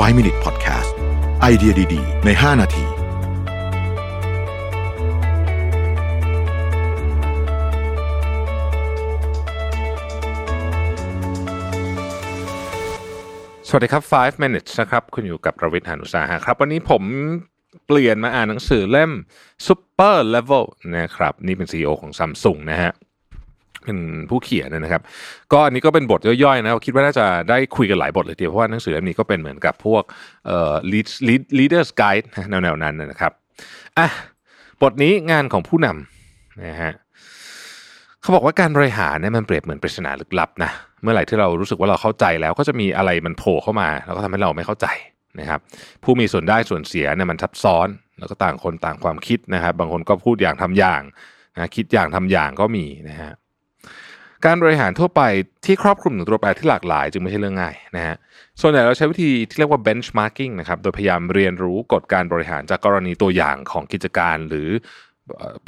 5 Minute Podcast ไอเดียดีๆใน5นาทีสวัสดีครับ5 Minutes นะครับคุณอยู่กับประวิทย์ หาญอุตสาหะครับวันนี้ผมเปลี่ยนมาอ่านหนังสือเล่ม Super Level นะครับนี่เป็น CEO ของ Samsung นะฮะเป็นผู้เขียนนะครับก็อันนี้ก็เป็นบทย่อยๆนะคิดว่าน่าจะได้คุยกันหลายบทเลยทีเดียวเพราะว่าหนังสือเล่มนี้ก็เป็นเหมือนกับพวกleaders guide แนวๆนั้นนะครับอ่ะบทนี้งานของผู้นำนะฮะเขาบอกว่าการบริหารเนี่ยมันเปรียบเหมือนปริศนาลึกลับนะเมื่อไหร่ที่เรารู้สึกว่าเราเข้าใจแล้วก็จะมีอะไรมันโผล่เข้ามาแล้วก็ทำให้เราไม่เข้าใจนะครับผู้มีส่วนได้ส่วนเสียเนี่ยมันซับซ้อนแล้วก็ต่างคนต่างความคิดนะครับบางคนก็พูดอย่างทำอย่างนะคิดอย่างทำอย่างก็มีนะฮะการบริหารทั่วไปที่ครอบคลุมถึงตัวแปรที่หลากหลายจึงไม่ใช่เรื่องง่ายนะฮะส่วนใหญ่เราใช้วิธีที่เรียกว่า benchmarking นะครับโดยพยายามเรียนรู้กฎการบริหารจากกรณีตัวอย่างของกิจการหรือ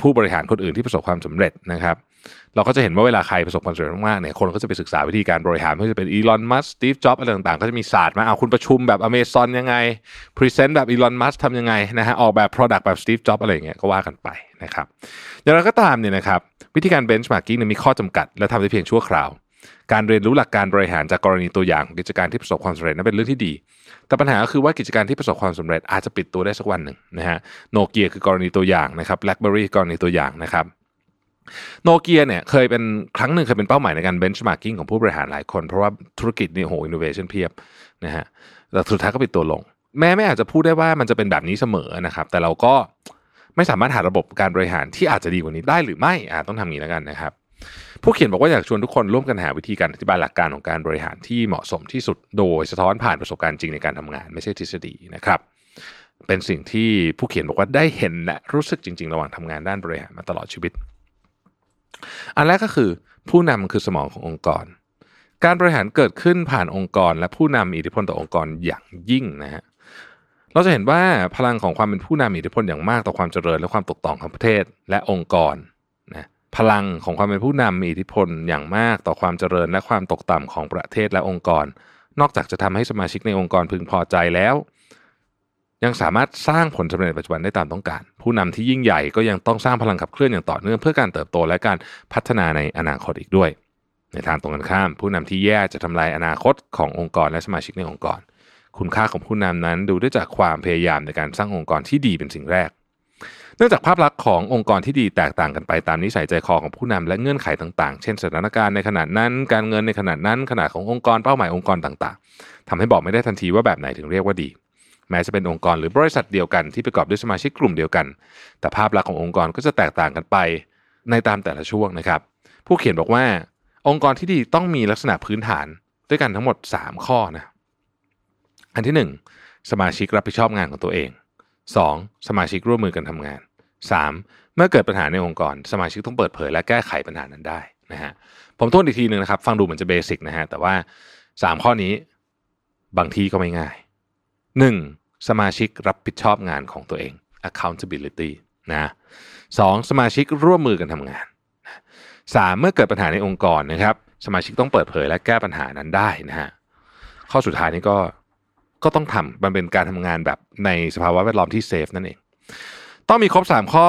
ผู้บริหารคนอื่นที่ประสบความสำเร็จนะครับเราก็จะเห็นว่าเวลาใครประสบความสำเร็จมากๆเนี่ยคนก็จะไปศึกษาวิธีการบริหารไม่ว่าจะเป็นอีลอนมัสก์สตีฟจ็อบส์อะไรต่างๆก็จะมีศาสตร์มาเอาคุณประชุมแบบ Amazon ยังไงพรีเซนต์แบบอีลอนมัสก์ทำยังไงนะฮะออกแบบ product แบบสตีฟจ็อบส์อะไรอย่างเงี้ยก็ว่ากันไปนะครับอย่างไรก็ตามเนี่ยนะครับวิธีการ benchmarking มีข้อจำกัดและทำได้เพียงชั่วคราวการเรียนรู้หลักการบริหารจากกรณีตัวอย่างของกิจการที่ประสบความสำเร็จนั้นเป็นเรื่องที่ดีแต่ปัญหาก็คือว่ากิจการที่ประสบความสำเร็จอาจจะปิดตัวได้สักวันนึงนะฮะโนเกียคือกรณีตัวอย่างนะครับ BlackBerry กรณีตัวอย่างนะครับโนเกียเนี่ยเคยเป็นครั้งหนึ่งเคยเป็นเป้าหมายในการ benchmarking ของผู้บริหารหลายคนเพราะว่าธุรกิจนี่โห innovation เพียบนะฮะแต่สุดท้ายก็ปิดตัวลงแม้ไม่อาจจะพูดได้ว่ามันจะเป็นแบบนี้เสมอนะครับแต่เราก็ไม่สามารถหาระบบการบริหารที่อาจจะดีกว่านี้ได้หรือไม่ต้องทำอย่างนี้แล้วกันนะครับผู้เขียนบอกว่าอยากชวนทุกคนร่วมกันหาวิธีการอธิบายหลักการของการบริหารที่เหมาะสมที่สุดโดยสะท้อนผ่านประสบการณ์จริงในการทำงานไม่ใช่ทฤษฎีนะครับเป็นสิ่งที่ผู้เขียนบอกว่าได้เห็นและรู้สึกจริงๆระหว่างทำงานด้านบริหารมาตลอดชีวิตอันแรกก็คือผู้นำคือสมองขององค์กรการบริหารเกิดขึ้นผ่านองค์กรและผู้นำมีอิทธิพลต่อองค์กรอย่างยิ่งนะฮะเราจะเห็นว่าพลังของความเป็นผู้นำมีอิทธิพลอย่างมากต่อความเจริญและความตกต่ำของประเทศและองค์กรนะพลังของความเป็นผู้นำมีอิทธิพลอย่างมากต่อความเจริญและความตกต่ำของประเทศและองค์กรนอกจากจะทำให้สมาชิกในองค์กรพึงพอใจแล้วยังสามารถสร้างผลสำเร็จในปัจจุบันได้ตามต้องการผู้นำที่ยิ่งใหญ่ก็ยังต้องสร้างพลังขับเคลื่อนอย่างต่อเนื่องเพื่อการเติบโตและการพัฒนาในอนาคตอีกด้วยในทางตรงกันข้ามผู้นำที่แย่จะทำลายอนาคตขององค์กรและสมาชิกในองค์กรคุณค่าของผู้นำนั้นดูได้จากความพยายามในการสร้างองค์กรที่ดีเป็นสิ่งแรกเนื่องจากภาพลักษณ์ขององค์กรที่ดีแตกต่างกันไปตามนิสัยใจคอของผู้นำและเงื่อนไขต่างๆเช่นสถานการณ์ในขณะนั้นการเงินในขณะนั้นขนาดขององค์กรเป้าหมายองค์กรต่างๆทำให้บอกไม่ได้ทันทีว่าแบบไหนถึงเรียกว่าดีแม้จะเป็นองค์กรหรือบริษัทเดียวกันที่ประกอบด้วยสมาชิกกลุ่มเดียวกันแต่ภาพลักษณ์ขององค์กรก็จะแตกต่างกันไปในตามแต่ละช่วงนะครับผู้เขียนบอกว่าองค์กรที่ดีต้องมีลักษณะพื้นฐานด้วยกันทั้งหมด3ข้อนะอันที่1สมาชิกรับผิดชอบงานของตัวเอง2สมาชิกร่วมมือกันทำงาน3เมื่อเกิดปัญหาในองค์กรสมาชิกต้องเปิดเผยและแก้ไขปัญหานั้นได้นะฮะผมทวนอีกทีนึงนะครับฟังดูเหมือนจะเบสิกนะฮะแต่ว่า3ข้อนี้บางทีก็ไม่ง่าย1สมาชิกรับผิดชอบงานของตัวเอง accountability นะ2สมาชิกร่วมมือกันทำงาน3เมื่อเกิดปัญหาในองค์กรนะครับสมาชิกต้องเปิดเผยและแก้ปัญหานั้นได้นะฮะข้อสุดท้ายนี้ก็ต้องทำมันเป็นการทำงานแบบในสภาวะแวดล้อมที่เซฟนั่นเองต้องมีครบ3ข้อ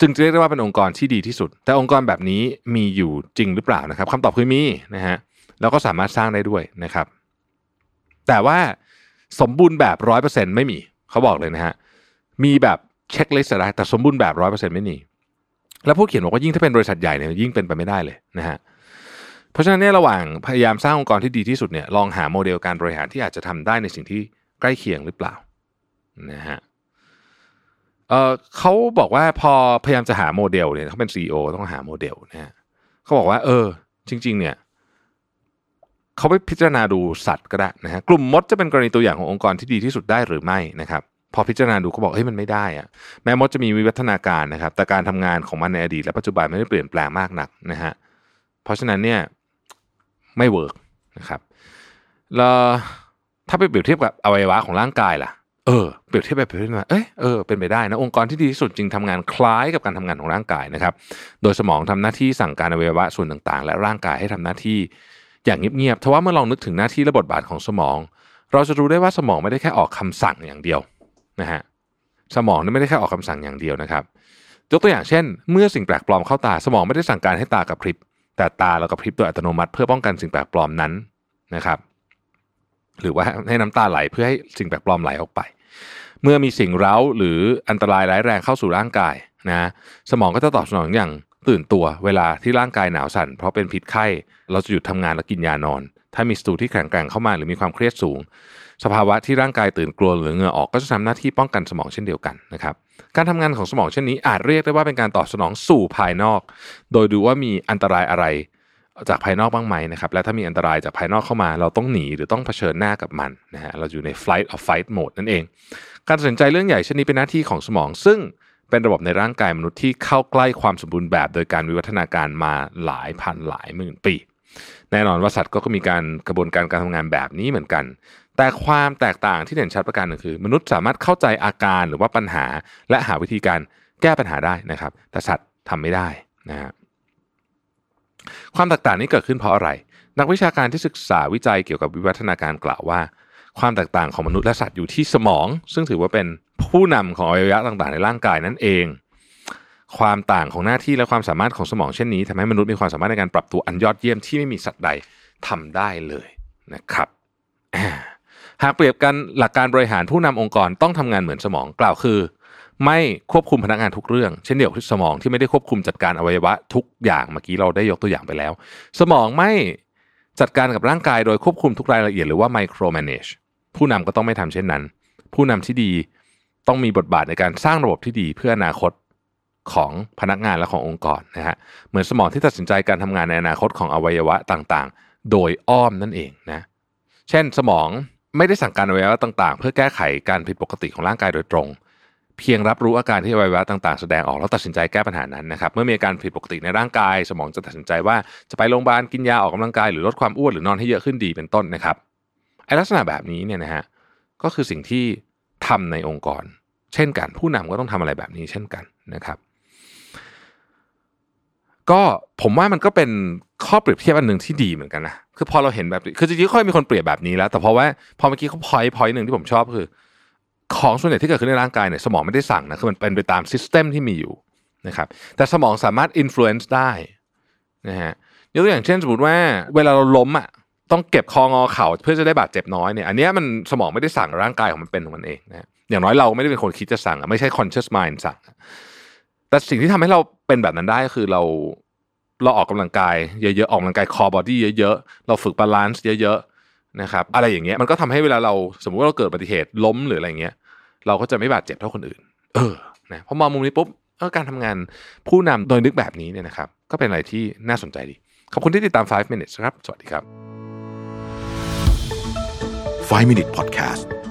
จึงจะเรียกได้ว่าเป็นองค์กรที่ดีที่สุดแต่องค์กรแบบนี้มีอยู่จริงหรือเปล่านะครับคำตอบคือมีนะฮะแล้วก็สามารถสร้างได้ด้วยนะครับแต่ว่าสมบูรณ์แบบ 100% ไม่มีเขาบอกเลยนะฮะมีแบบเช็คลิสต์อะไรแต่สมบูรณ์แบบ 100% ไม่มีแล้วผู้เขียนบอกว่ายิ่งถ้าเป็นบริษัทใหญ่เนี่ยยิ่งเป็นไปไม่ได้เลยนะฮะเพราะฉะนั้นเนี่ยระหว่างพยายามสร้างองค์กรที่ดีที่สุดเนี่ยลองหาโมเดลการบริหารที่อาจจะทำได้ในสิ่งที่ใกล้เคียงหรือเปล่านะฮะเขาบอกว่าพอพยายามจะหาโมเดลเนี่ยเขาเป็น CEO ต้องหาโมเดลนะฮะเขาบอกว่าจริงๆเนี่ยเขาไปพิจารณาดูสัตว์ก็ได้นะฮะกลุ่มมดจะเป็นกรณีตัวอย่างขององค์กรที่ดีที่สุดได้หรือไม่นะครับพอพิจารณาดูเขาบอกมันไม่ได้อะแม้มดจะมีวิวัฒนาการนะครับแต่การทำงานของมันในอดีตและปัจจุบันไม่ได้เปลี่ยนแปลงมากนักนะฮะเพราะฉะนั้นเนี่ยไม่เวิร์กนะครับแล้วถ้าไปเปรียบเทียบกับอวัยวะของร่างกายล่ะเปรียบเทียบไปเปรียบเทียบมาเป็นไปได้นะองค์กรที่ดีที่สุดจริงทำงานคล้ายกับการทำงานของร่างกายนะครับโดยสมองทำหน้าที่สั่งการอวัยวะส่วนต่างๆและร่างกายให้ทำหน้าที่อย่างเงียบๆทว่าเมื่อลองนึกถึงหน้าที่และบทบาทของสมอง เราจะรู้ได้ว่าสมองไม่ได้แค่ออกคำสั่งอย่างเดียวนะฮะสมองนี่ไม่ได้แค่ออกคำสั่งอย่างเดียวนะครับยกตัวอย่างเช่นเมื่อสิ่งแปลกปลอมเข้าตาสมองไม่ได้สั่งการให้ตากระพริบแต่ตาเรากระพริบโดยอัตโนมัติเพื่อป้องกันสิ่งแปลกปลอมนั้นนะครับหรือว่าให้น้ำตาไหลเพื่อให้สิ่งแปลกปลอมไหลออกไปเมื่อมีสิ่งเร้าหรืออันตรายร้ายแรงเข้าสู่ร่างกายนะสมองก็จะตอบสนองอย่างตื่นตัวเวลาที่ร่างกายหนาวสั่นเพราะเป็นพิษไข้เราจะหยุดทำงานและกินยานอนถ้ามีศัตรูที่แข็งแกร่งเข้ามาหรือมีความเครียดสูงสภาวะที่ร่างกายตื่นกลัวหรือเหงื่อออกก็จะทำหน้าที่ป้องกันสมองเช่นเดียวกันนะครับการทำงานของสมองเช่นนี้อาจเรียกได้ว่าเป็นการตอบสนองสู่ภายนอกโดยดูว่ามีอันตรายอะไรจากภายนอกบ้างไหมนะครับและถ้ามีอันตรายจากภายนอกเข้ามาเราต้องหนีหรือต้องเผชิญหน้ากับมันนะฮะเราอยู่ใน flight or fight mode นั่นเองการตัดสินใจเรื่องใหญ่เช่นนี้เป็นหน้าที่ของสมองซึ่งเป็นระบบในร่างกายมนุษย์ที่เข้าใกล้ความสมบูรณ์แบบโดยการวิวัฒนาการมาหลายพันหลายหมื่นปีแน่นอนว่าสัตว์ก็มีการกระบวนการทำงานแบบนี้เหมือนกันแต่ความแตกต่างที่เด่นชัดประการหนึ่งคือมนุษย์สามารถเข้าใจอาการหรือว่าปัญหาและหาวิธีการแก้ปัญหาได้นะครับแต่สัตว์ทำไม่ได้นะฮะความแตกต่างนี้เกิดขึ้นเพราะอะไรนักวิชาการที่ศึกษาวิจัยเกี่ยวกับวิวัฒนาการกล่าวว่าความแตกต่างของมนุษย์และสัตว์อยู่ที่สมองซึ่งถือว่าเป็นผู้นำของอวัยวะต่างๆในร่างกายนั่นเองความต่างของหน้าที่และความสามารถของสมองเช่นนี้ทำให้มนุษย์มีความสามารถในการปรับตัวอันยอดเยี่ยมที่ไม่มีสัตว์ใดทำได้เลยนะครับหากเปรียบกันหลักการบริหารผู้นำองค์กรต้องทำงานเหมือนสมองกล่าวคือไม่ควบคุมพนักงานทุกเรื่องเช่นเดียวกับสมองที่ไม่ได้ควบคุมจัดการอวัยวะทุกอย่างเมื่อกี้เราได้ยกตัวอย่างไปแล้วสมองไม่จัดการกับร่างกายโดยควบคุมทุกรายละเอียดหรือว่า micromanage ผู้นำก็ต้องไม่ทำเช่นนั้นผู้นำที่ดีต้องมีบทบาทในการสร้างระบบที่ดีเพื่ออนาคตของพนักงานและขององค์กรนะฮะเหมือนสมองที่ตัดสินใจการทำงานในอนาคตของอวัยวะต่างๆโดยอ้อมนั่นเองนะเช่นสมองไม่ได้สั่งการอวัยวะต่างๆเพื่อแก้ไขการผิดปกติของร่างกายโดยตรงเพียงรับรู้อาการที่อวัยวะต่างๆแสดงออกแล้วตัดสินใจแก้ปัญหานั้นนะครับเมื่อมีอาการผิดปกติในร่างกายสมองจะตัดสินใจว่าจะไปโรงพยาบาลกินยาออกกำลังกายหรือลดความอ้วนหรือนอนให้เยอะขึ้นดีเป็นต้นนะครับไอ้ลักษณะแบบนี้เนี่ยนะฮะก็คือสิ่งที่ทำในองค์กรเช่นกันผู้นำก็ต้องทำอะไรแบบนี้เช่นกันนะครับก็ผมว่ามันก็เป็นข้อเปรียบเทียบอันนึงที่ดีเหมือนกันนะคือพอเราเห็นแบบคือจริงๆค่อยมีคนเปรียบแบบนี้แล้วแต่เพราะว่าพอเมื่อกี้เขาพอยต์หนึ่งที่ผมชอบคือของส่วนใหญ่ที่เกิดขึ้นในร่างกายเนี่ยสมองไม่ได้สั่งนะคือมันเป็นไปตามซิสเต็มที่มีอยู่นะครับแต่สมองสามารถอิมโฟเรนซ์ได้นะฮะยกตัวอย่างเช่นสมมติว่าเวลาเราล้มอ่ะต้องเก็บคองอเข่าเพื่อจะได้บาดเจ็บน้อยเนี่ยอันนี้มันสมองไม่ได้สั่งร่างกายของมันเป็นของมันเองนะอย่างน้อยเราไม่ได้เป็นคนคิดจะสั่งไม่ใช่ conscious mind สั่งแต่สิ่งที่ทำให้เราเป็นแบบนั้นได้ก็คือเราออกกำลังกายเยอะๆออกกำลังกาย core body เยอะๆเราฝึก balance เยอะๆนะครับอะไรอย่างเงี้ยมันก็ทำให้เวลาเราสมมติว่าเราเกิดอุบัติเหตุล้มหรืออะไรเงี้ยเราก็จะไม่บาดเจ็บเท่าคนอื่นนะพอมองมุมนี้ปุ๊บการทำงานผู้นำโดยนึกแบบนี้เนี่ยนะครับก็เป็นอะไรที่น่าสนใจดีขอบคุณที่ติดตาม5 minutes ครับสวัสดีครับ5 minute podcast